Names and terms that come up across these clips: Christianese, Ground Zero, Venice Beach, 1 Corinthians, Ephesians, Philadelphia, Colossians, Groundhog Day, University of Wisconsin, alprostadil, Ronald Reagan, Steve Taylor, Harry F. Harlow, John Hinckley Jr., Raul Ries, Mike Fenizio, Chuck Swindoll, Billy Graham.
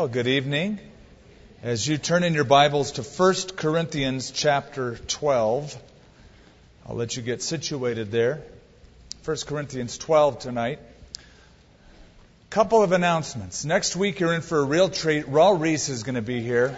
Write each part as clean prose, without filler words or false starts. Well, good evening. As you turn in your Bibles to 1 Corinthians chapter 12, I'll let you get situated there. 1 Corinthians 12 tonight. Couple of announcements. Next week you're in for a real treat. Raul Ries is going to be here.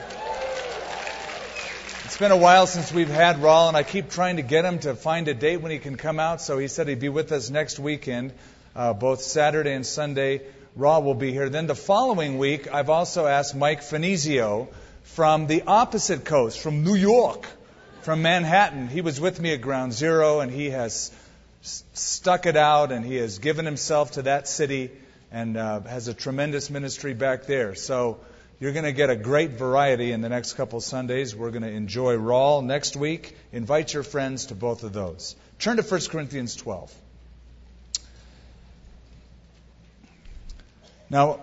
It's been a while since we've had Raul, and I keep trying to get him to find a date when he can come out, so he said he'd be with us next weekend, both Saturday and Sunday. Raw will be here. Then the following week, I've also asked Mike Fenizio from the opposite coast, from New York, from Manhattan. He was with me at Ground Zero, and he has stuck it out, and he has given himself to that city and has a tremendous ministry back there. So you're going to get a great variety in the next couple Sundays. We're going to enjoy Raw next week. Invite your friends to both of those. Turn to 1 Corinthians 12. Now,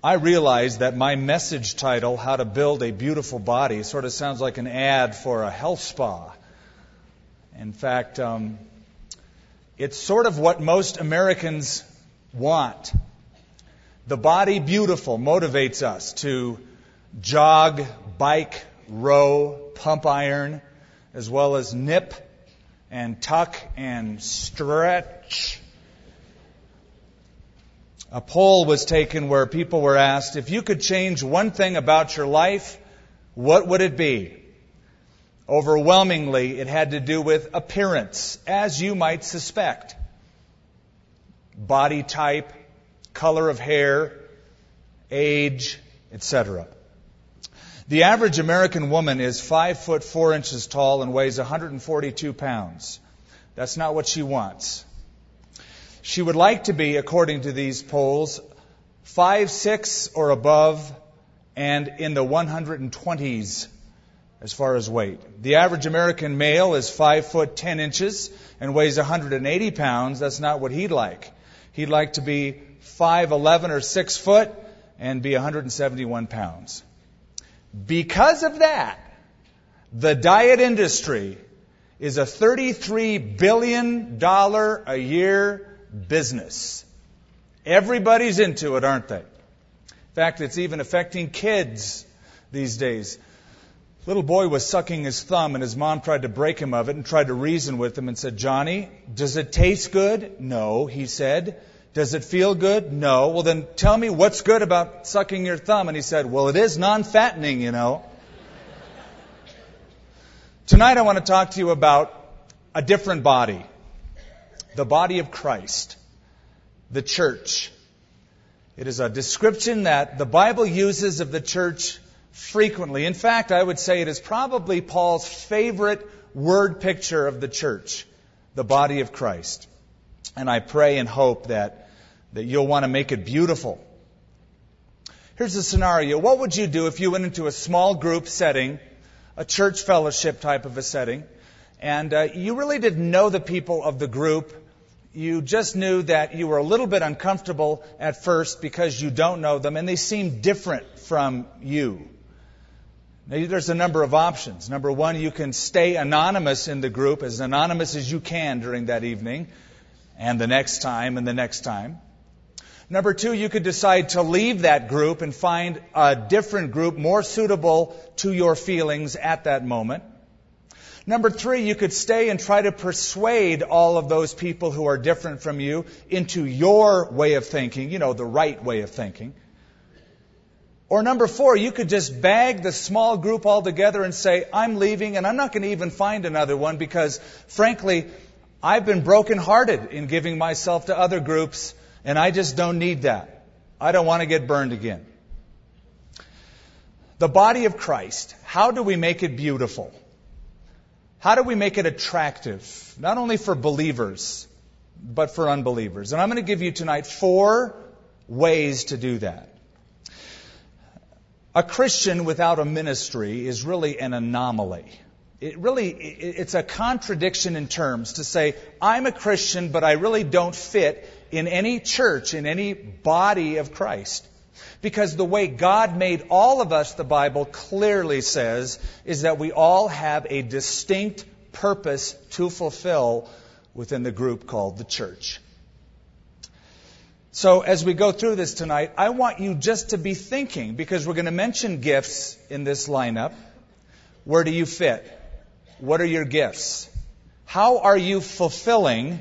I realize that my message title, How to Build a Beautiful Body, sort of sounds like an ad for a health spa. In fact, it's sort of what most Americans want. The body beautiful motivates us to jog, bike, row, pump iron, as well as nip and tuck and stretch. A poll was taken where people were asked, if you could change one thing about your life, what would it be? Overwhelmingly, it had to do with appearance, as you might suspect. Body type, color of hair, age, etc. The average American woman is 5 foot 4 inches tall and weighs 142 pounds. That's not what she wants. She would like to be, according to these polls, 5'6" or above and in the 120s as far as weight. The average American male is 5 foot 10 inches and weighs 180 pounds. That's not what he'd like. He'd like to be 5'11" or 6 foot and be 171 pounds. Because of that, the diet industry is a $33 billion a year business. Everybody's into it, aren't they? In fact, it's even affecting kids these days. Little boy was sucking his thumb and his mom tried to break him of it and tried to reason with him and said, Johnny, does it taste good? No, he said. Does it feel good? No. Well, then tell me what's good about sucking your thumb. And he said, well, it is non-fattening, you know. Tonight I want to talk to you about a different body. The body of Christ, the church. It is a description that the Bible uses of the church frequently. In fact, I would say it is probably Paul's favorite word picture of the church, the body of Christ. And I pray and hope that you'll want to make it beautiful. Here's a scenario. What would you do if you went into a small group setting, a church fellowship type of a setting, and you really didn't know the people of the group? You just knew that you were a little bit uncomfortable at first because you don't know them and they seem different from you. Now, there's a number of options. Number one, you can stay anonymous in the group, as anonymous as you can during that evening and the next time and the next time. Number two, you could decide to leave that group and find a different group more suitable to your feelings at that moment. Number three, you could stay and try to persuade all of those people who are different from you into your way of thinking, you know, the right way of thinking. Or number four, you could just bag the small group altogether and say, I'm leaving and I'm not going to even find another one because, frankly, I've been brokenhearted in giving myself to other groups and I just don't need that. I don't want to get burned again. The body of Christ, how do we make it beautiful? How do we make it attractive, not only for believers, but for unbelievers? And I'm going to give you tonight 4 ways to do that. A Christian without a ministry is really an anomaly. It's a contradiction in terms to say, I'm a Christian, but I really don't fit in any church, in any body of Christ. Because the way God made all of us, the Bible clearly says, is that we all have a distinct purpose to fulfill within the group called the church. So as we go through this tonight, I want you just to be thinking, because we're going to mention gifts in this lineup. Where do you fit? What are your gifts? How are you fulfilling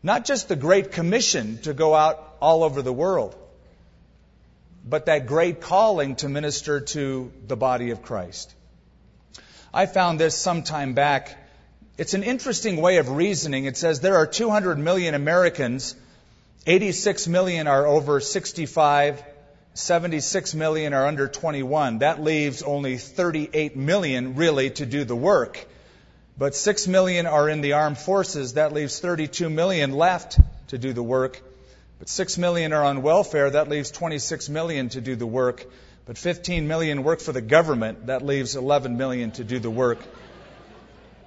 not just the Great Commission to go out all over the world, but that great calling to minister to the body of Christ? I found this some time back. It's an interesting way of reasoning. It says there are 200 million Americans. 86 million are over 65. 76 million are under 21. That leaves only 38 million really to do the work. But 6 million are in the armed forces. That leaves 32 million left to do the work. But 6 million are on welfare. That leaves 26 million to do the work. But 15 million work for the government. That leaves 11 million to do the work.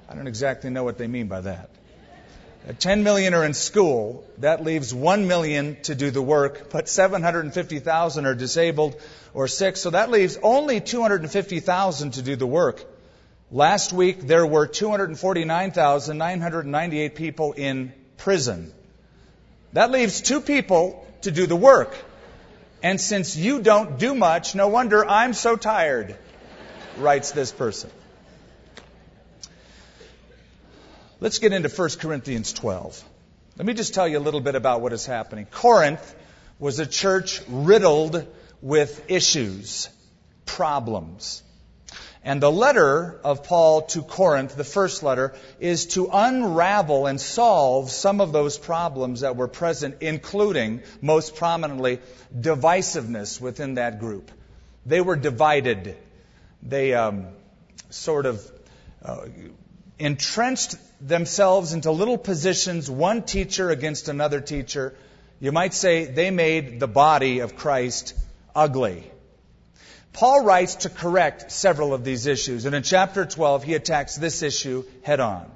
I don't exactly know what they mean by that. 10 million are in school. That leaves 1 million to do the work. But 750,000 are disabled or sick. So that leaves only 250,000 to do the work. Last week, there were 249,998 people in prison. That leaves two people to do the work. And since you don't do much, no wonder I'm so tired, writes this person. Let's get into 1 Corinthians 12. Let me just tell you a little bit about what is happening. Corinth was a church riddled with issues, problems. And the letter of Paul to Corinth, the first letter, is to unravel and solve some of those problems that were present, including, most prominently, divisiveness within that group. They were divided. They entrenched themselves into little positions, one teacher against another teacher. You might say they made the body of Christ ugly. Paul writes to correct several of these issues, and in chapter 12, he attacks this issue head on.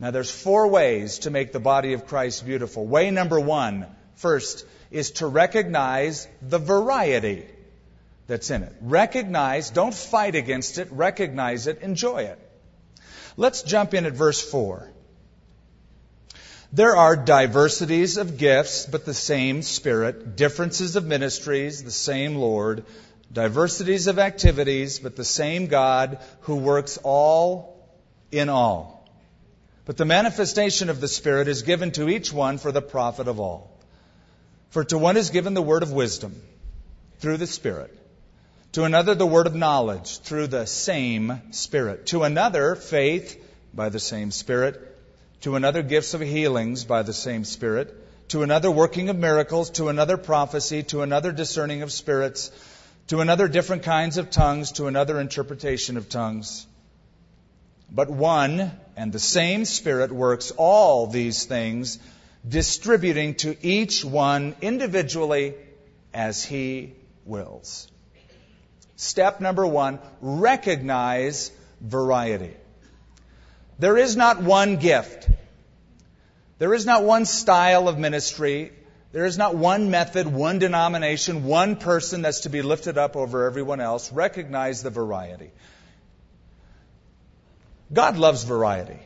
Now, there's four ways to make the body of Christ beautiful. Way number one, first, is to recognize the variety that's in it. Recognize, don't fight against it, recognize it, enjoy it. Let's jump in at verse 4. There are diversities of gifts, but the same Spirit, differences of ministries, the same Lord, diversities of activities, but the same God who works all in all. But the manifestation of the Spirit is given to each one for the profit of all. For to one is given the word of wisdom through the Spirit. To another, the word of knowledge through the same Spirit. To another, faith by the same Spirit. To another, gifts of healings by the same Spirit. To another, working of miracles. To another, prophecy. To another, discerning of spirits. To another, different kinds of tongues, to another, interpretation of tongues. But one and the same Spirit works all these things, distributing to each one individually as He wills. Step number one, recognize variety. There is not one gift. There is not one style of ministry. There is not one method, one denomination, one person that's to be lifted up over everyone else. Recognize the variety. God loves variety.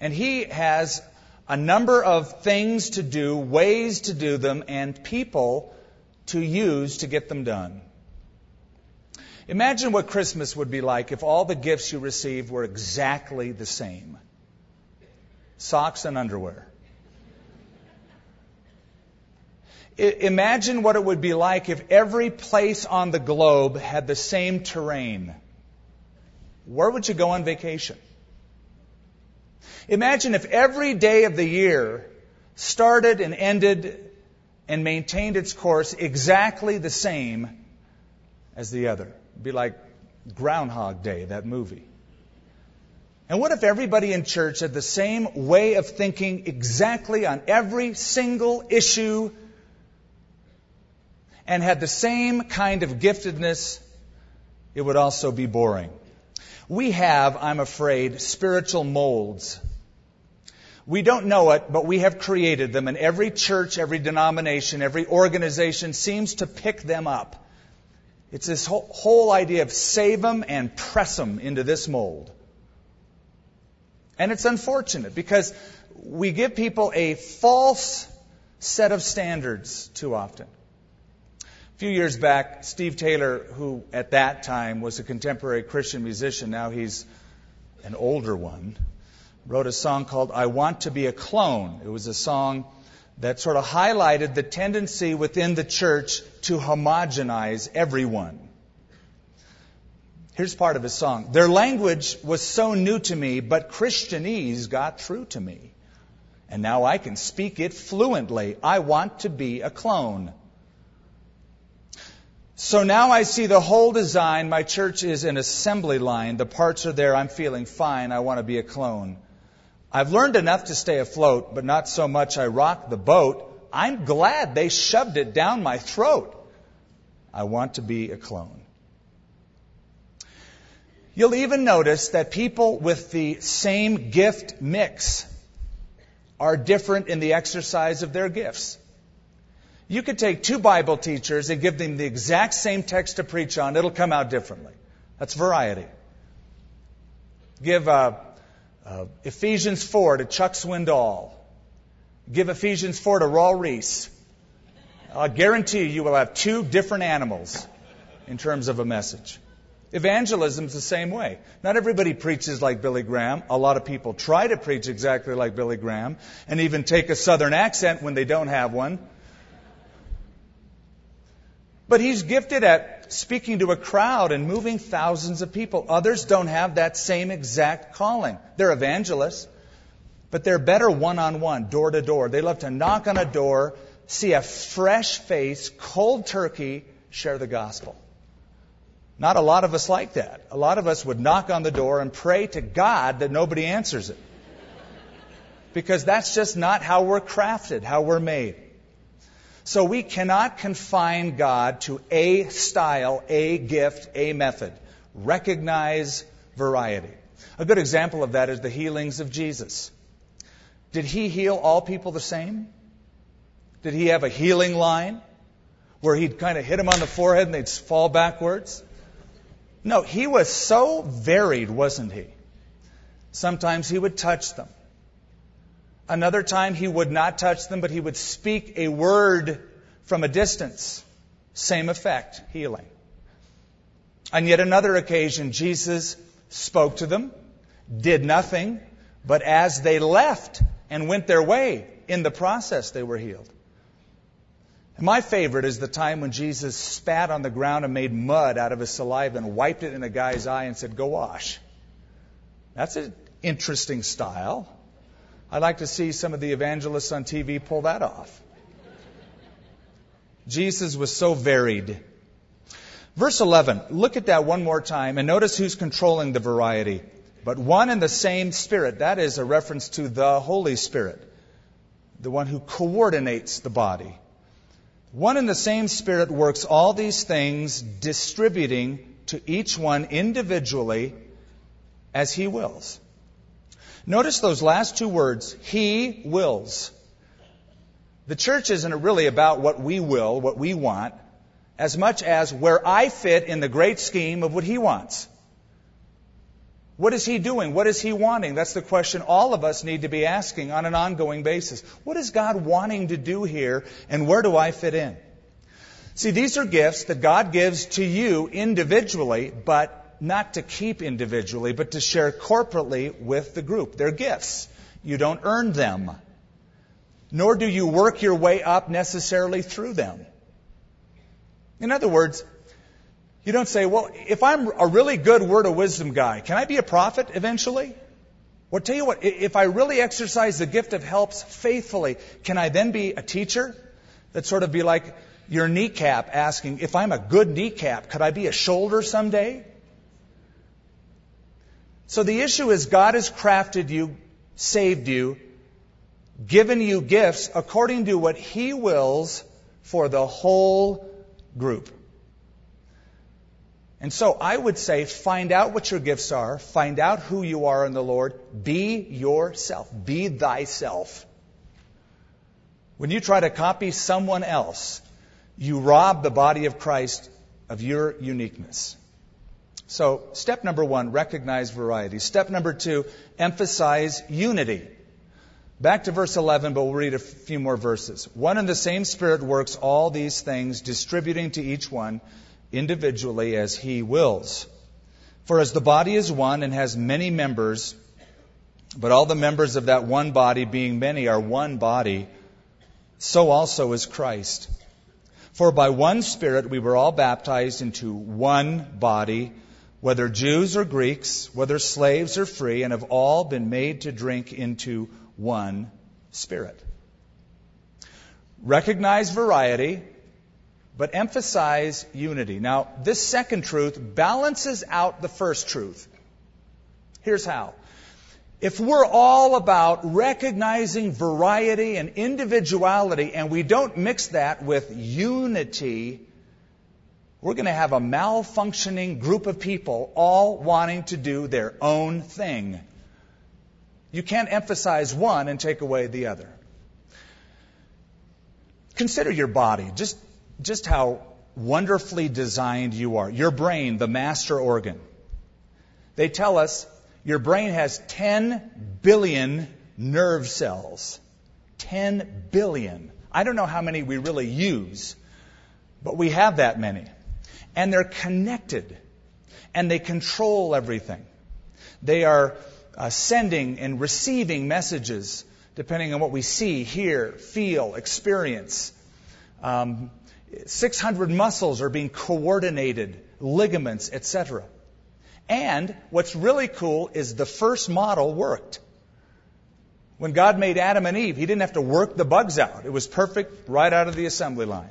And He has a number of things to do, ways to do them, and people to use to get them done. Imagine what Christmas would be like if all the gifts you received were exactly the same. Socks and underwear. Imagine what it would be like if every place on the globe had the same terrain. Where would you go on vacation? Imagine if every day of the year started and ended and maintained its course exactly the same as the other. It'd be like Groundhog Day, that movie. And what if everybody in church had the same way of thinking exactly on every single issue and had the same kind of giftedness? It would also be boring. We have, I'm afraid, spiritual molds. We don't know it, but we have created them, and every church, every denomination, every organization seems to pick them up. It's this whole idea of save them and press them into this mold. And it's unfortunate because we give people a false set of standards too often. A few years back, Steve Taylor, who at that time was a contemporary Christian musician, now he's an older one, wrote a song called I Want to Be a Clone. It was a song that sort of highlighted the tendency within the church to homogenize everyone. Here's part of his song. Their language was so new to me, but Christianese got through to me. And now I can speak it fluently. I want to be a clone. So now I see the whole design. My church is an assembly line. The parts are there. I'm feeling fine. I want to be a clone. I've learned enough to stay afloat, but not so much I rock the boat. I'm glad they shoved it down my throat. I want to be a clone. You'll even notice that people with the same gift mix are different in the exercise of their gifts. You could take two Bible teachers and give them the exact same text to preach on. It'll come out differently. That's variety. Give Ephesians 4 to Chuck Swindoll. Give Ephesians 4 to Raul Ries. I guarantee you will have two different animals in terms of a message. Evangelism is the same way. Not everybody preaches like Billy Graham. A lot of people try to preach exactly like Billy Graham and even take a southern accent when they don't have one. But he's gifted at speaking to a crowd and moving thousands of people. Others don't have that same exact calling. They're evangelists, but they're better one-on-one, door-to-door. They love to knock on a door, see a fresh face, cold turkey, share the gospel. Not a lot of us like that. A lot of us would knock on the door and pray to God that nobody answers it. Because that's just not how we're crafted, how we're made. So we cannot confine God to a style, a gift, a method. Recognize variety. A good example of that is the healings of Jesus. Did he heal all people the same? Did he have a healing line where he'd kind of hit them on the forehead and they'd fall backwards? No, he was so varied, wasn't he? Sometimes he would touch them. Another time he would not touch them, but he would speak a word from a distance. Same effect, healing. On yet another occasion, Jesus spoke to them, did nothing, but as they left and went their way, in the process they were healed. And my favorite is the time when Jesus spat on the ground and made mud out of his saliva and wiped it in a guy's eye and said, "Go wash." That's an interesting style. I'd like to see some of the evangelists on TV pull that off. Jesus was so varied. Verse 11, look at that one more time and notice who's controlling the variety. But one and the same Spirit. That is a reference to the Holy Spirit, the one who coordinates the body. One and the same Spirit works all these things, distributing to each one individually as He wills. Notice those last two words, He wills. The church isn't really about what we will, what we want, as much as where I fit in the great scheme of what He wants. What is He doing? What is He wanting? That's the question all of us need to be asking on an ongoing basis. What is God wanting to do here, and where do I fit in? See, these are gifts that God gives to you individually, but not to keep individually, but to share corporately with the group. They're gifts. You don't earn them, nor do you work your way up necessarily through them. In other words, you don't say, well, if I'm a really good word of wisdom guy, can I be a prophet eventually? Well, tell you what, if I really exercise the gift of helps faithfully, can I then be a teacher? That'd sort of be like your kneecap asking, if I'm a good kneecap, could I be a shoulder someday? So the issue is God has crafted you, saved you, given you gifts according to what He wills for the whole group. And so I would say, find out what your gifts are. Find out who you are in the Lord. Be yourself. Be thyself. When you try to copy someone else, you rob the body of Christ of your uniqueness. So step number one, recognize variety. Step number two, emphasize unity. Back to verse 11, but we'll read a few more verses. One and the same Spirit works all these things, distributing to each one individually as He wills. For as the body is one and has many members, but all the members of that one body, being many, are one body, so also is Christ. For by one Spirit we were all baptized into one body, whether Jews or Greeks, whether slaves or free, and have all been made to drink into one Spirit. Recognize variety, but emphasize unity. Now, this second truth balances out the first truth. Here's how. If we're all about recognizing variety and individuality, and we don't mix that with unity, we're going to have a malfunctioning group of people all wanting to do their own thing. You can't emphasize one and take away the other. Consider your body, just how wonderfully designed you are. Your brain, the master organ. They tell us your brain has 10 billion nerve cells. 10 billion. I don't know how many we really use, but we have that many. And they're connected, and they control everything. They are sending and receiving messages depending on what we see, hear, feel, experience. 600 muscles are being coordinated, ligaments, etc. And what's really cool is the first model worked. When God made Adam and Eve, He didn't have to work the bugs out. It was perfect right out of the assembly line.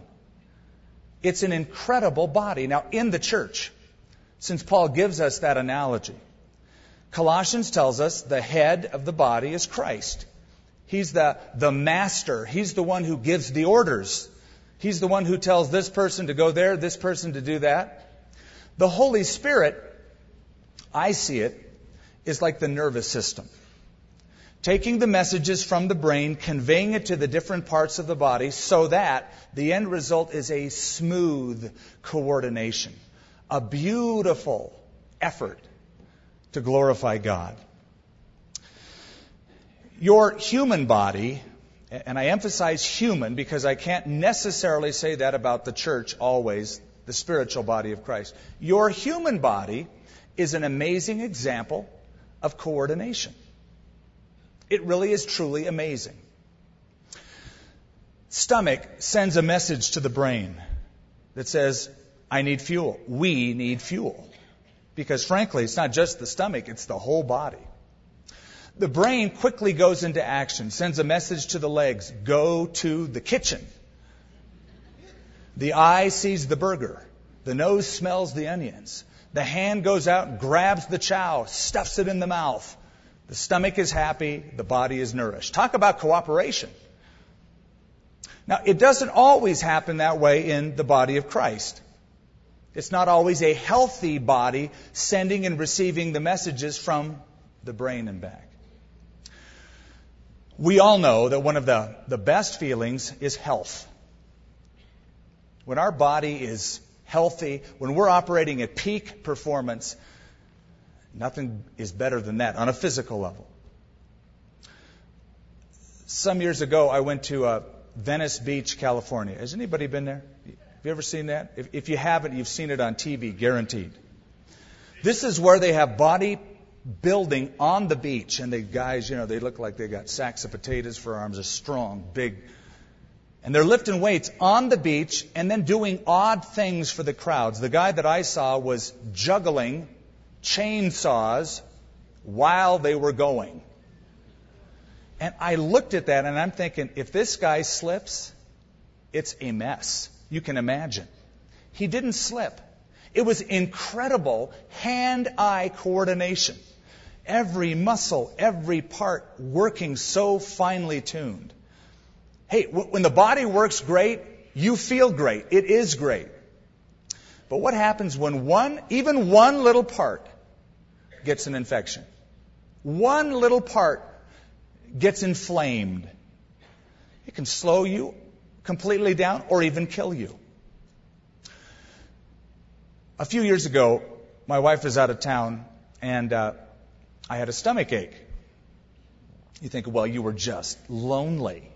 It's an incredible body. Now, in the church, since Paul gives us that analogy, Colossians tells us the head of the body is Christ. He's the master. He's the one who gives the orders. He's the one who tells this person to go there, this person to do that. The Holy Spirit, I see it, is like the nervous system. Taking the messages from the brain, conveying it to the different parts of the body so that the end result is a smooth coordination, a beautiful effort to glorify God. Your human body, and I emphasize human because I can't necessarily say that about the church always, the spiritual body of Christ. Your human body is an amazing example of coordination. It really is truly amazing. Stomach sends a message to the brain that says, I need fuel. We need fuel. Because frankly, it's not just the stomach, it's the whole body. The brain quickly goes into action, sends a message to the legs, go to the kitchen. The eye sees the burger. The nose smells the onions. The hand goes out and grabs the chow, stuffs it in the mouth. The stomach is happy, the body is nourished. Talk about cooperation. Now, it doesn't always happen that way in the body of Christ. It's not always a healthy body sending and receiving the messages from the brain and back. We all know that one of the best feelings is health. When our body is healthy, when we're operating at peak performance, nothing is better than that on a physical level. Some years ago, I went to Venice Beach, California. Has anybody been there? Have you ever seen that? If you haven't, you've seen it on TV, guaranteed. This is where they have body building on the beach. And the guys, they look like they got sacks of potatoes for arms, are strong, big. And they're lifting weights on the beach and then doing odd things for the crowds. The guy that I saw was juggling chainsaws while they were going. And I looked at that and I'm thinking, if this guy slips, it's a mess. You can imagine. He didn't slip. It was incredible hand-eye coordination. Every muscle, every part working so finely tuned. Hey, when the body works great, you feel great. It is great. But what happens when even one little part gets an infection? One little part gets inflamed. It can slow you completely down, or even kill you. A few years ago, my wife was out of town, and I had a stomach ache. You think, well, you were just lonely.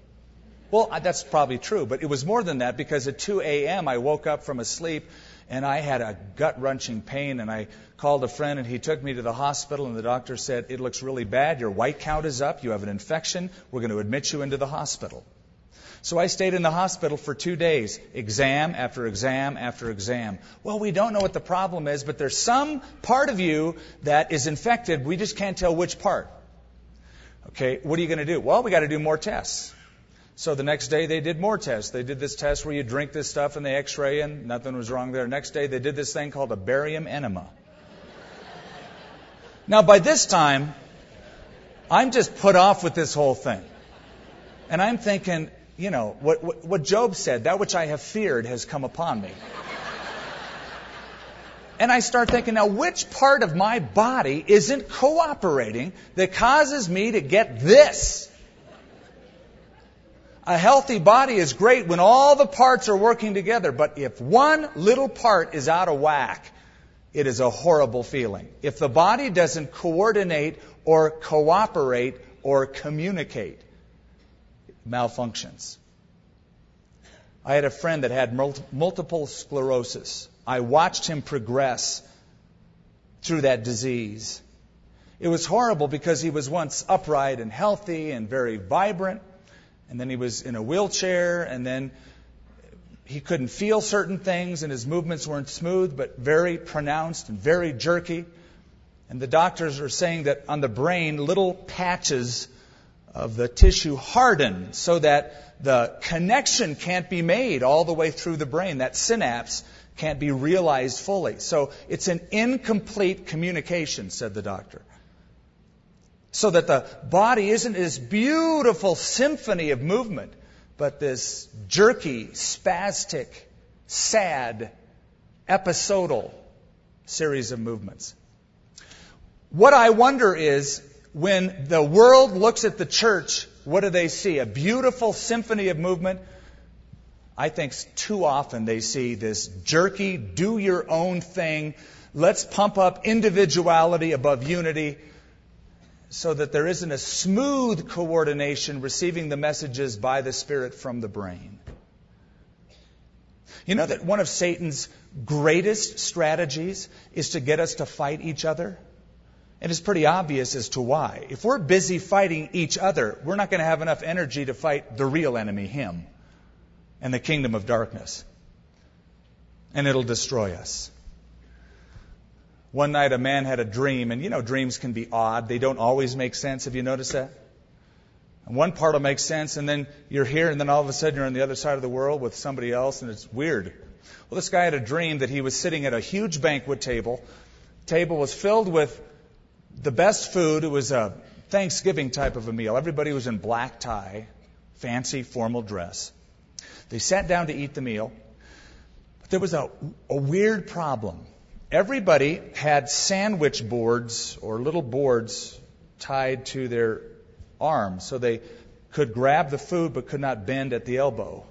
Well, that's probably true, but it was more than that, because at 2 a.m. I woke up from a sleep and I had a gut-wrenching pain, and I called a friend and he took me to the hospital, and the doctor said, it looks really bad. Your white count is up. You have an infection. We're going to admit you into the hospital. So I stayed in the hospital for 2 days, exam after exam after exam. Well, we don't know what the problem is, but there's some part of you that is infected. We just can't tell which part. Okay, what are you going to do? Well, we got to do more tests. So the next day they did more tests. They did this test where you drink this stuff and they x-ray, and nothing was wrong there. Next day they did this thing called a barium enema. Now by this time, I'm just put off with this whole thing. And I'm thinking, you know, what Job said, that which I have feared has come upon me. And I start thinking, now which part of my body isn't cooperating that causes me to get this? A healthy body is great when all the parts are working together, but if one little part is out of whack, it is a horrible feeling. If the body doesn't coordinate or cooperate or communicate, malfunctions. I had a friend that had multiple sclerosis. I watched him progress through that disease. It was horrible because he was once upright and healthy and very vibrant, and then he was in a wheelchair, and then he couldn't feel certain things, and his movements weren't smooth but very pronounced and very jerky. And the doctors are saying that on the brain, little patches of the tissue hardened so that the connection can't be made all the way through the brain. That synapse can't be realized fully. So it's an incomplete communication, said the doctor. So that the body isn't this beautiful symphony of movement, but this jerky, spastic, sad, episodal series of movements. What I wonder is, when the world looks at the church, what do they see? A beautiful symphony of movement? I think too often they see this jerky, do your own thing. Let's pump up individuality above unity so that there isn't a smooth coordination receiving the messages by the Spirit from the brain. You know that one of Satan's greatest strategies is to get us to fight each other? And it's pretty obvious as to why. If we're busy fighting each other, we're not going to have enough energy to fight the real enemy, him, and the kingdom of darkness. And it'll destroy us. One night a man had a dream, and you know dreams can be odd. They don't always make sense. Have you noticed that? And one part will make sense, and then you're here, and then all of a sudden you're on the other side of the world with somebody else, and it's weird. Well, this guy had a dream that he was sitting at a huge banquet table. The table was filled with the best food. It was a Thanksgiving type of a meal. Everybody was in black tie, fancy formal dress. They sat down to eat the meal. But there was a weird problem. Everybody had sandwich boards or little boards tied to their arms so they could grab the food but could not bend at the elbow.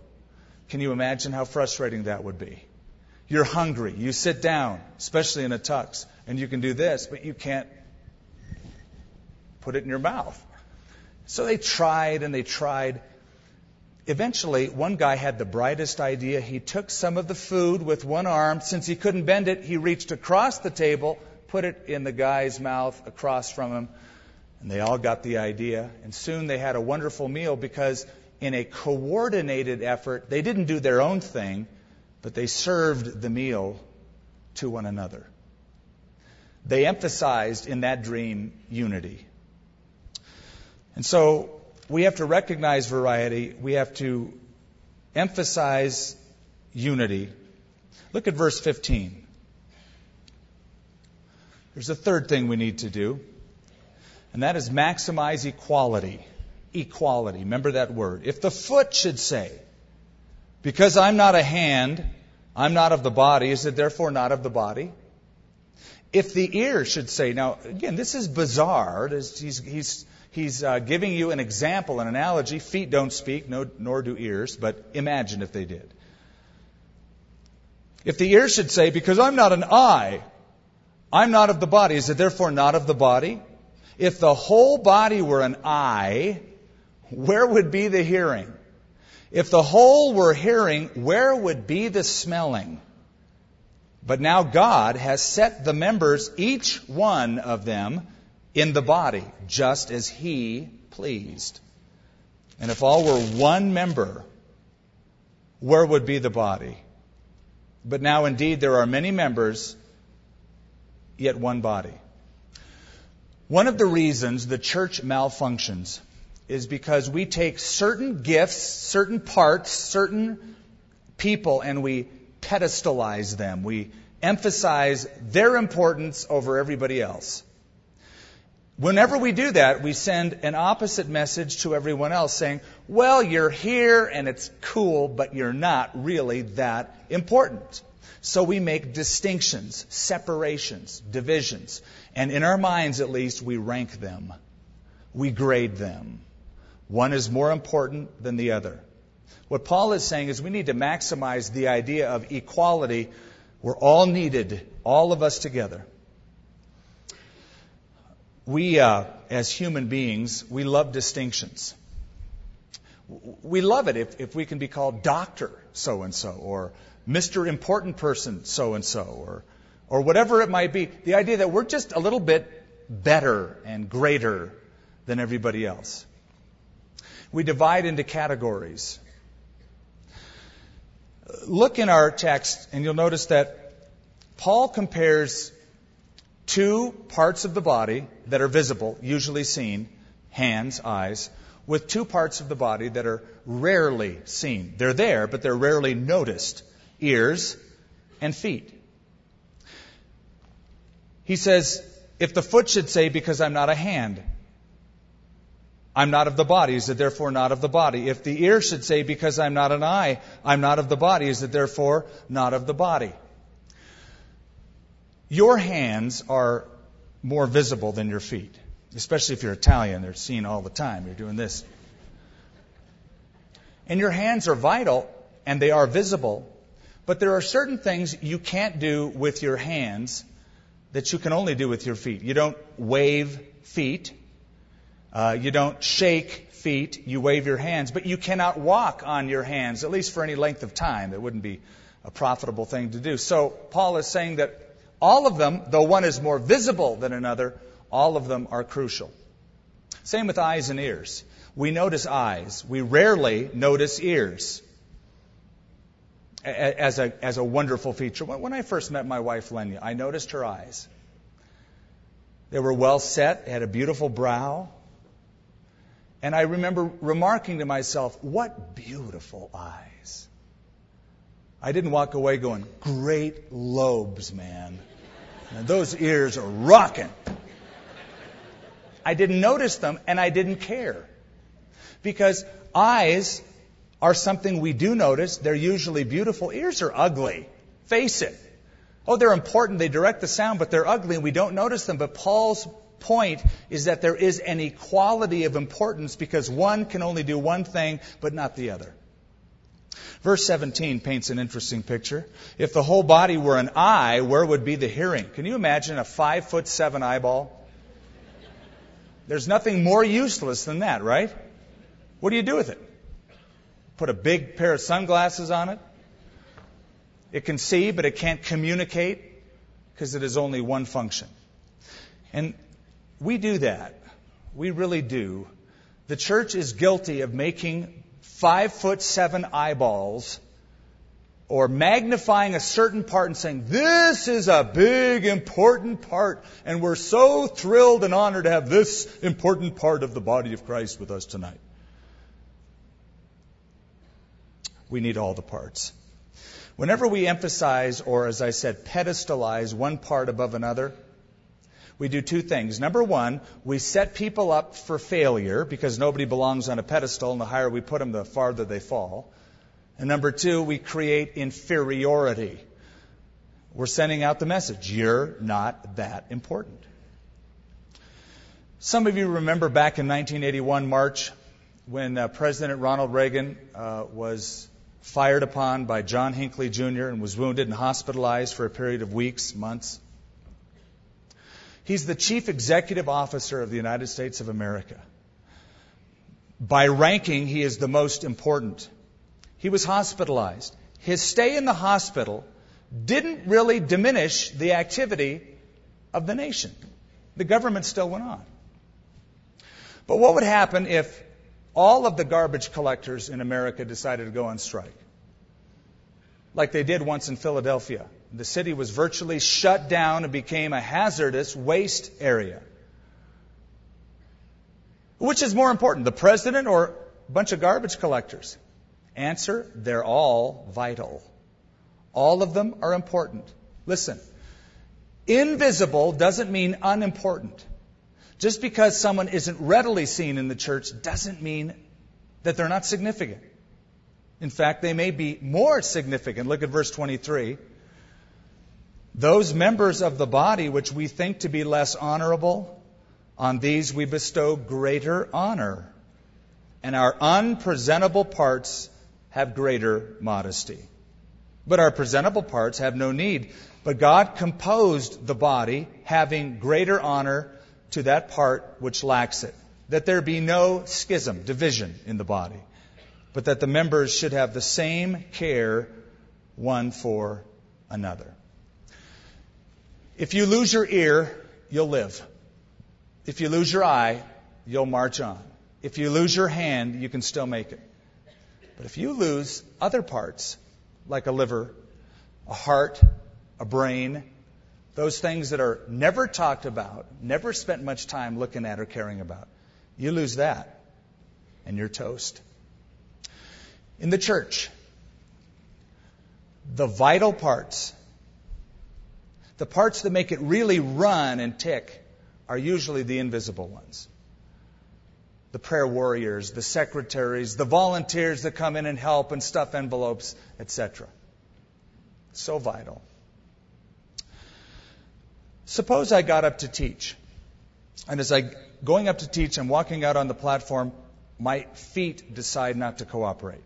Can you imagine how frustrating that would be? You're hungry. You sit down, especially in a tux, and you can do this, but you can't put it in your mouth. So they tried and they tried. Eventually, one guy had the brightest idea. He took some of the food with one arm. Since he couldn't bend it, he reached across the table, put it in the guy's mouth across from him, and they all got the idea. And soon they had a wonderful meal because in a coordinated effort, they didn't do their own thing, but they served the meal to one another. They emphasized in that dream unity. And so we have to recognize variety. We have to emphasize unity. Look at verse 15. There's a third thing we need to do, and that is maximize equality. Equality. Remember that word. If the foot should say, because I'm not a hand, I'm not of the body, is it therefore not of the body? If the ear should say, now again, this is bizarre. He's giving you an example, an analogy. Feet don't speak, nor do ears, but imagine if they did. If the ear should say, because I'm not an eye, I'm not of the body, is it therefore not of the body? If the whole body were an eye, where would be the hearing? If the whole were hearing, where would be the smelling? But now God has set the members, each one of them, in the body, just as He pleased. And if all were one member, where would be the body? But now indeed there are many members, yet one body. One of the reasons the church malfunctions is because we take certain gifts, certain parts, certain people, and we pedestalize them. We emphasize their importance over everybody else. Whenever we do that, we send an opposite message to everyone else saying, well, you're here and it's cool, but you're not really that important. So we make distinctions, separations, divisions. And in our minds, at least, we rank them. We grade them. One is more important than the other. What Paul is saying is we need to maximize the idea of equality. We're all needed, all of us together. We, as human beings, we love distinctions. We love it if we can be called Dr. So-and-so or Mr. Important Person so-and-so or whatever it might be. The idea that we're just a little bit better and greater than everybody else. We divide into categories. Look in our text and you'll notice that Paul compares two parts of the body that are visible, usually seen, hands, eyes, with two parts of the body that are rarely seen. They're there, but they're rarely noticed, ears and feet. He says, if the foot should say, because I'm not a hand, I'm not of the body, is it therefore not of the body? If the ear should say, because I'm not an eye, I'm not of the body, is it therefore not of the body? Your hands are more visible than your feet, especially if you're Italian. They're seen all the time. You're doing this. And your hands are vital, and they are visible. But there are certain things you can't do with your hands that you can only do with your feet. You don't wave feet. You don't shake feet. You wave your hands. But you cannot walk on your hands, at least for any length of time. It wouldn't be a profitable thing to do. So Paul is saying that all of them, though one is more visible than another, all of them are crucial. Same with eyes and ears. We notice eyes. We rarely notice ears as a wonderful feature. When I first met my wife, Lenya, I noticed her eyes. They were well set, had a beautiful brow. And I remember remarking to myself, what beautiful eyes. I didn't walk away going, great lobes, man. And those ears are rocking. I didn't notice them and I didn't care. Because eyes are something we do notice. They're usually beautiful. Ears are ugly. Face it. Oh, they're important. They direct the sound, but they're ugly and we don't notice them. But Paul's point is that there is an equality of importance because one can only do one thing, but not the other. Verse 17 paints an interesting picture. If the whole body were an eye, where would be the hearing? Can you imagine a 5'7" eyeball? There's nothing more useless than that, right? What do you do with it? Put a big pair of sunglasses on it? It can see, but it can't communicate because it has only one function. And we do that. We really do. The church is guilty of making 5'7" eyeballs or magnifying a certain part and saying, this is a big, important part, and we're so thrilled and honored to have this important part of the body of Christ with us tonight. We need all the parts. Whenever we emphasize or, as I said, pedestalize one part above another, we do two things. Number one, we set people up for failure because nobody belongs on a pedestal, and the higher we put them, the farther they fall. And number two, we create inferiority. We're sending out the message, you're not that important. Some of you remember back in 1981, March, when President Ronald Reagan was fired upon by John Hinckley Jr. and was wounded and hospitalized for a period of weeks, months. He's the chief executive officer of the United States of America. By ranking, he is the most important. He was hospitalized. His stay in the hospital didn't really diminish the activity of the nation. The government still went on. But what would happen if all of the garbage collectors in America decided to go on strike? Like they did once in Philadelphia. The city was virtually shut down and became a hazardous waste area. Which is more important, the president or a bunch of garbage collectors? Answer, they're all vital. All of them are important. Listen, invisible doesn't mean unimportant. Just because someone isn't readily seen in the church doesn't mean that they're not significant. In fact, they may be more significant. Look at verse 23. Those members of the body which we think to be less honorable, on these we bestow greater honor, and our unpresentable parts have greater modesty. But our presentable parts have no need. But God composed the body, having greater honor to that part which lacks it, that there be no schism, division in the body, but that the members should have the same care one for another. If you lose your ear, you'll live. If you lose your eye, you'll march on. If you lose your hand, you can still make it. But if you lose other parts, like a liver, a heart, a brain, those things that are never talked about, never spent much time looking at or caring about, you lose that, and you're toast. In the church, the vital parts, the parts that make it really run and tick, are usually the invisible ones. The prayer warriors, the secretaries, the volunteers that come in and help and stuff envelopes, etc. So vital. Suppose I got up to teach, and as I'm going up to teach and walking out on the platform, my feet decide not to cooperate.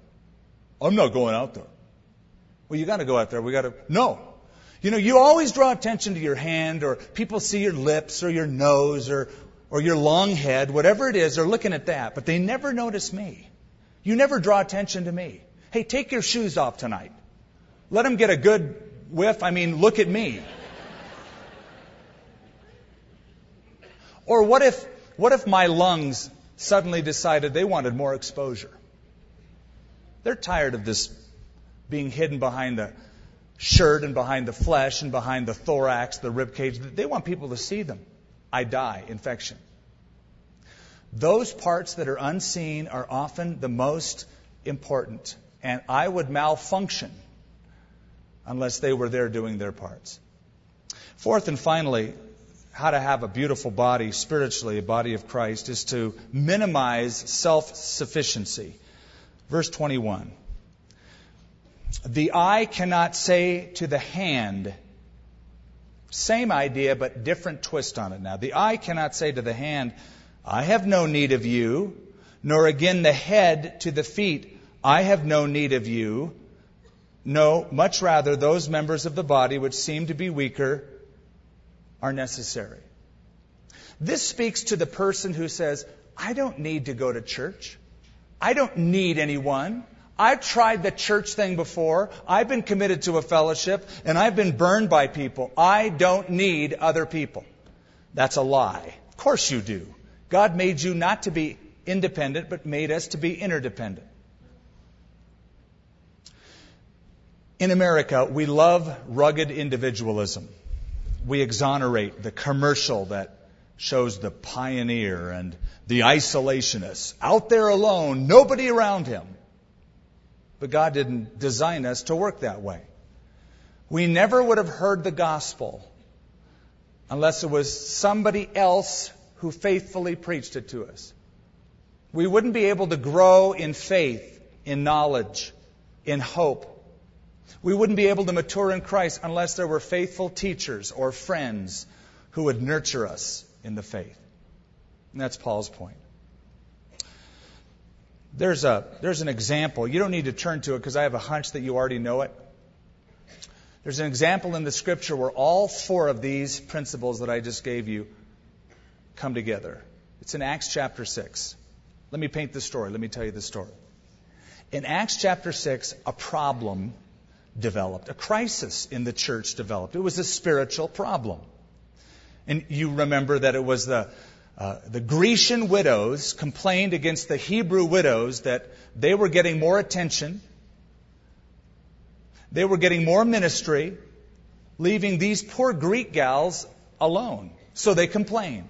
I'm not going out there. Well, you got to go out there. We got to. No. You know, you always draw attention to your hand, or people see your lips or your nose or your long head, whatever it is, they're looking at that, but they never notice me. You never draw attention to me. Hey, take your shoes off tonight. Let them get a good whiff. I mean, look at me. Or what if my lungs suddenly decided they wanted more exposure? They're tired of this being hidden behind the shirt and behind the flesh and behind the thorax, the rib cage. They want people to see them. I die, infection. Those parts that are unseen are often the most important, and I would malfunction unless they were there doing their parts. Fourth and finally, how to have a beautiful body spiritually, a body of Christ, is to minimize self-sufficiency. Verse 21. The eye cannot say to the hand. Same idea, but different twist on it now. The eye cannot say to the hand, I have no need of you, nor again the head to the feet, I have no need of you. No, much rather those members of the body which seem to be weaker are necessary. This speaks to the person who says, I don't need to go to church. I don't need anyone. I've tried the church thing before. I've been committed to a fellowship, and I've been burned by people. I don't need other people. That's a lie. Of course you do. God made you not to be independent, but made us to be interdependent. In America, we love rugged individualism. We exonerate the commercial that shows the pioneer and the isolationist out there alone, nobody around him. But God didn't design us to work that way. We never would have heard the gospel unless it was somebody else who faithfully preached it to us. We wouldn't be able to grow in faith, in knowledge, in hope. We wouldn't be able to mature in Christ unless there were faithful teachers or friends who would nurture us in the faith. And that's Paul's point. There's an example. You don't need to turn to it because I have a hunch that you already know it. There's an example in the scripture where all four of these principles that I just gave you come together. It's in Acts chapter 6. Let me paint the story. Let me tell you the story. In Acts chapter 6, a problem developed. A crisis in the church developed. It was a spiritual problem. And you remember that it was the Grecian widows complained against the Hebrew widows that they were getting more attention. They were getting more ministry, leaving these poor Greek gals alone. So they complained.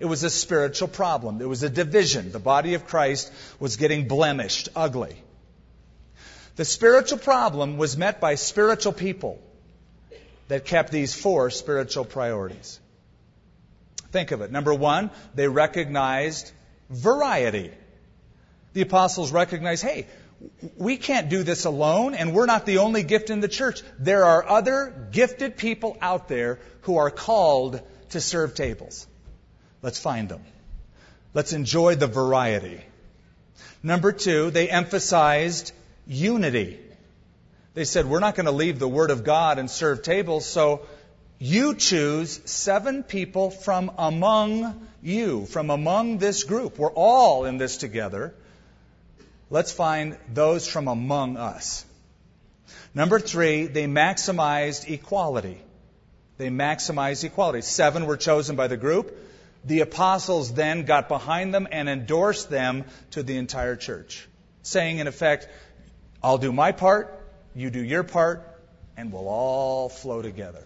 It was a spiritual problem. There was a division. The body of Christ was getting blemished, ugly. The spiritual problem was met by spiritual people that kept these four spiritual priorities. Think of it. Number one, they recognized variety. The apostles recognized, hey, we can't do this alone, and we're not the only gift in the church. There are other gifted people out there who are called to serve tables. Let's find them. Let's enjoy the variety. Number two, they emphasized unity. They said, we're not going to leave the Word of God and serve tables, so you choose 7 people from among you, from among this group. We're all in this together. Let's find those from among us. Number three, they maximized equality. 7 were chosen by the group. The apostles then got behind them and endorsed them to the entire church, saying, in effect, I'll do my part, you do your part, and we'll all flow together.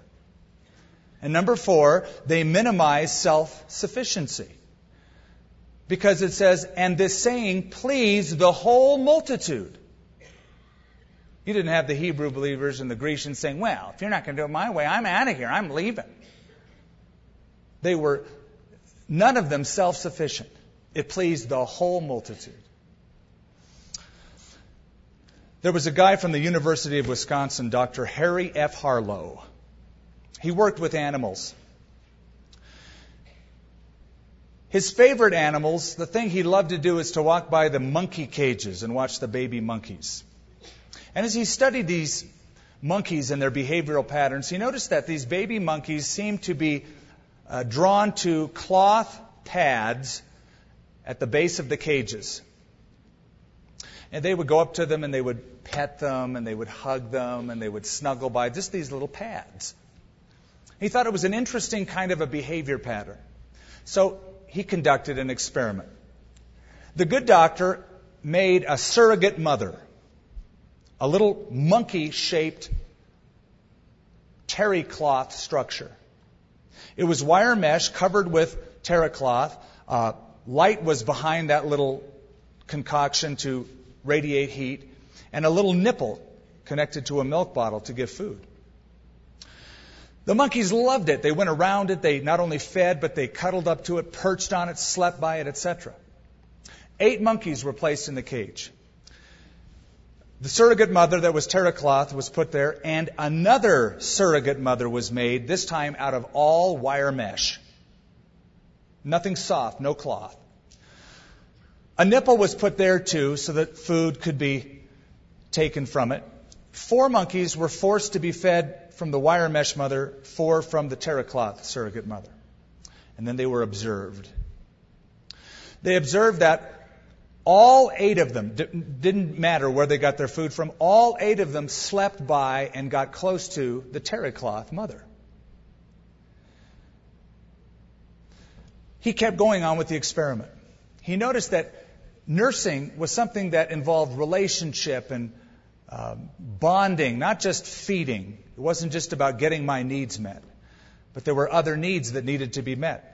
And number four, they minimize self-sufficiency. Because it says, and this saying pleased the whole multitude. You didn't have the Hebrew believers and the Grecians saying, well, if you're not going to do it my way, I'm out of here, I'm leaving. They were none of them self-sufficient. It pleased the whole multitude. There was a guy from the University of Wisconsin, Dr. Harry F. Harlow. He worked with animals. His favorite animals, the thing he loved to do is to walk by the monkey cages and watch the baby monkeys. And as he studied these monkeys and their behavioral patterns, he noticed that these baby monkeys seemed to be drawn to cloth pads at the base of the cages. And they would go up to them and they would pet them and they would hug them and they would snuggle by just these little pads. He thought it was an interesting kind of a behavior pattern. So he conducted an experiment. The good doctor made a surrogate mother, a little monkey-shaped terry cloth structure. It was wire mesh covered with terry cloth. Light was behind that little concoction to radiate heat, and a little nipple connected to a milk bottle to give food. The monkeys loved it. They went around it. They not only fed, but they cuddled up to it, perched on it, slept by it, etc. 8 monkeys were placed in the cage. The surrogate mother that was terry cloth was put there, and another surrogate mother was made, this time out of all wire mesh. Nothing soft, no cloth. A nipple was put there too, so that food could be taken from it. 4 monkeys were forced to be fed from the wire mesh mother, 4 from the terry cloth surrogate mother. And then they were observed. They observed that all 8 of them, didn't matter where they got their food from, all 8 of them slept by and got close to the terry cloth mother. He kept going on with the experiment. He noticed that nursing was something that involved relationship and bonding, not just feeding. It wasn't just about getting my needs met, but there were other needs that needed to be met.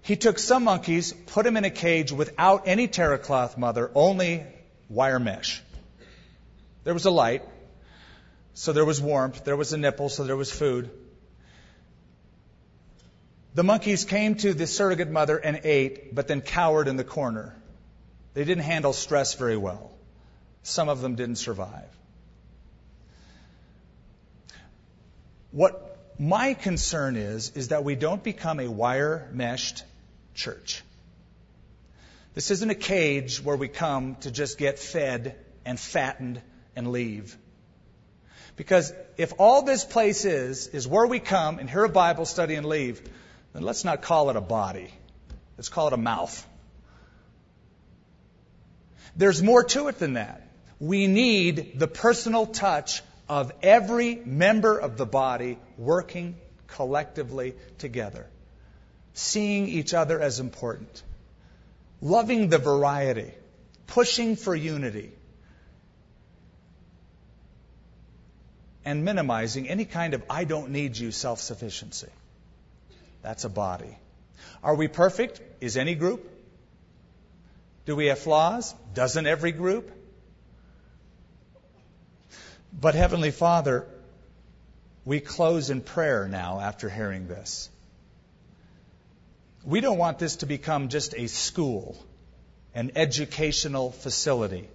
He took some monkeys, put them in a cage without any terry cloth mother, only wire mesh. There was a light, so there was warmth. There was a nipple, so there was food. The monkeys came to the surrogate mother and ate, but then cowered in the corner. They didn't handle stress very well. Some of them didn't survive. What my concern is that we don't become a wire-meshed church. This isn't a cage where we come to just get fed and fattened and leave. Because if all this place is where we come and hear a Bible study and leave, then let's not call it a body. Let's call it a mouth. There's more to it than that. We need the personal touch of every member of the body working collectively together. Seeing each other as important. Loving the variety. Pushing for unity. And minimizing any kind of I don't need you self-sufficiency. That's a body. Are we perfect? Is any group? Do we have flaws? Doesn't every group? But Heavenly Father, we close in prayer now after hearing this. We don't want this to become just a school, an educational facility,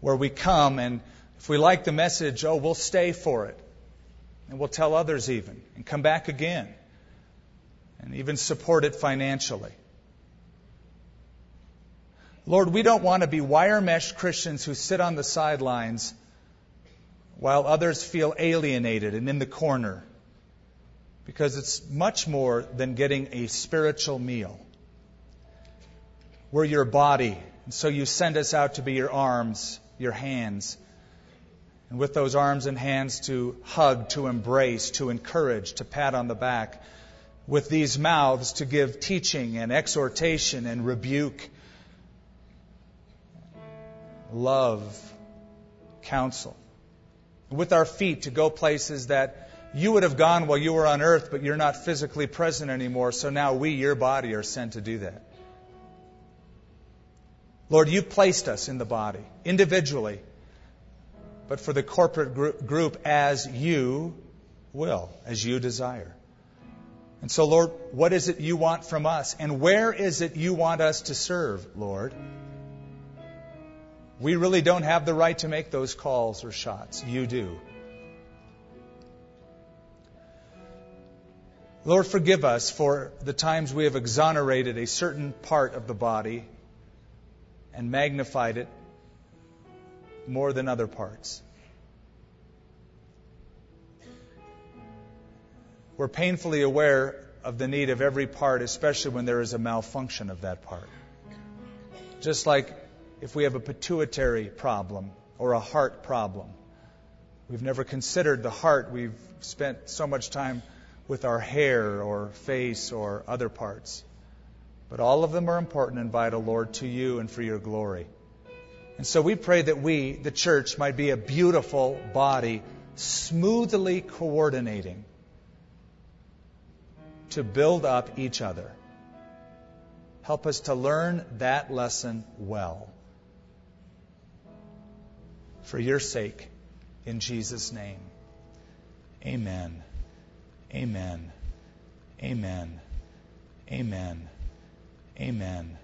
where we come and if we like the message, oh, we'll stay for it. And we'll tell others even, and come back again, and even support it financially. Lord, we don't want to be wire mesh Christians who sit on the sidelines while others feel alienated and in the corner, because it's much more than getting a spiritual meal. We're your body, and so you send us out to be your arms, your hands, and with those arms and hands to hug, to embrace, to encourage, to pat on the back, with these mouths to give teaching and exhortation and rebuke, love, counsel. With our feet to go places that you would have gone while you were on earth, but you're not physically present anymore, so now we, your body, are sent to do that. Lord, you placed us in the body, individually, but for the corporate group as you will, as you desire. And so, Lord, what is it you want from us? And where is it you want us to serve, Lord? We really don't have the right to make those calls or shots. You do. Lord, forgive us for the times we have exonerated a certain part of the body and magnified it more than other parts. We're painfully aware of the need of every part, especially when there is a malfunction of that part. Just like if we have a pituitary problem or a heart problem, we've never considered the heart. We've spent so much time with our hair or face or other parts. But all of them are important and vital, Lord, to you and for your glory. And so we pray that we, the church, might be a beautiful body, smoothly coordinating to build up each other. Help us to learn that lesson well. For your sake, in Jesus' name. Amen. Amen. Amen. Amen. Amen.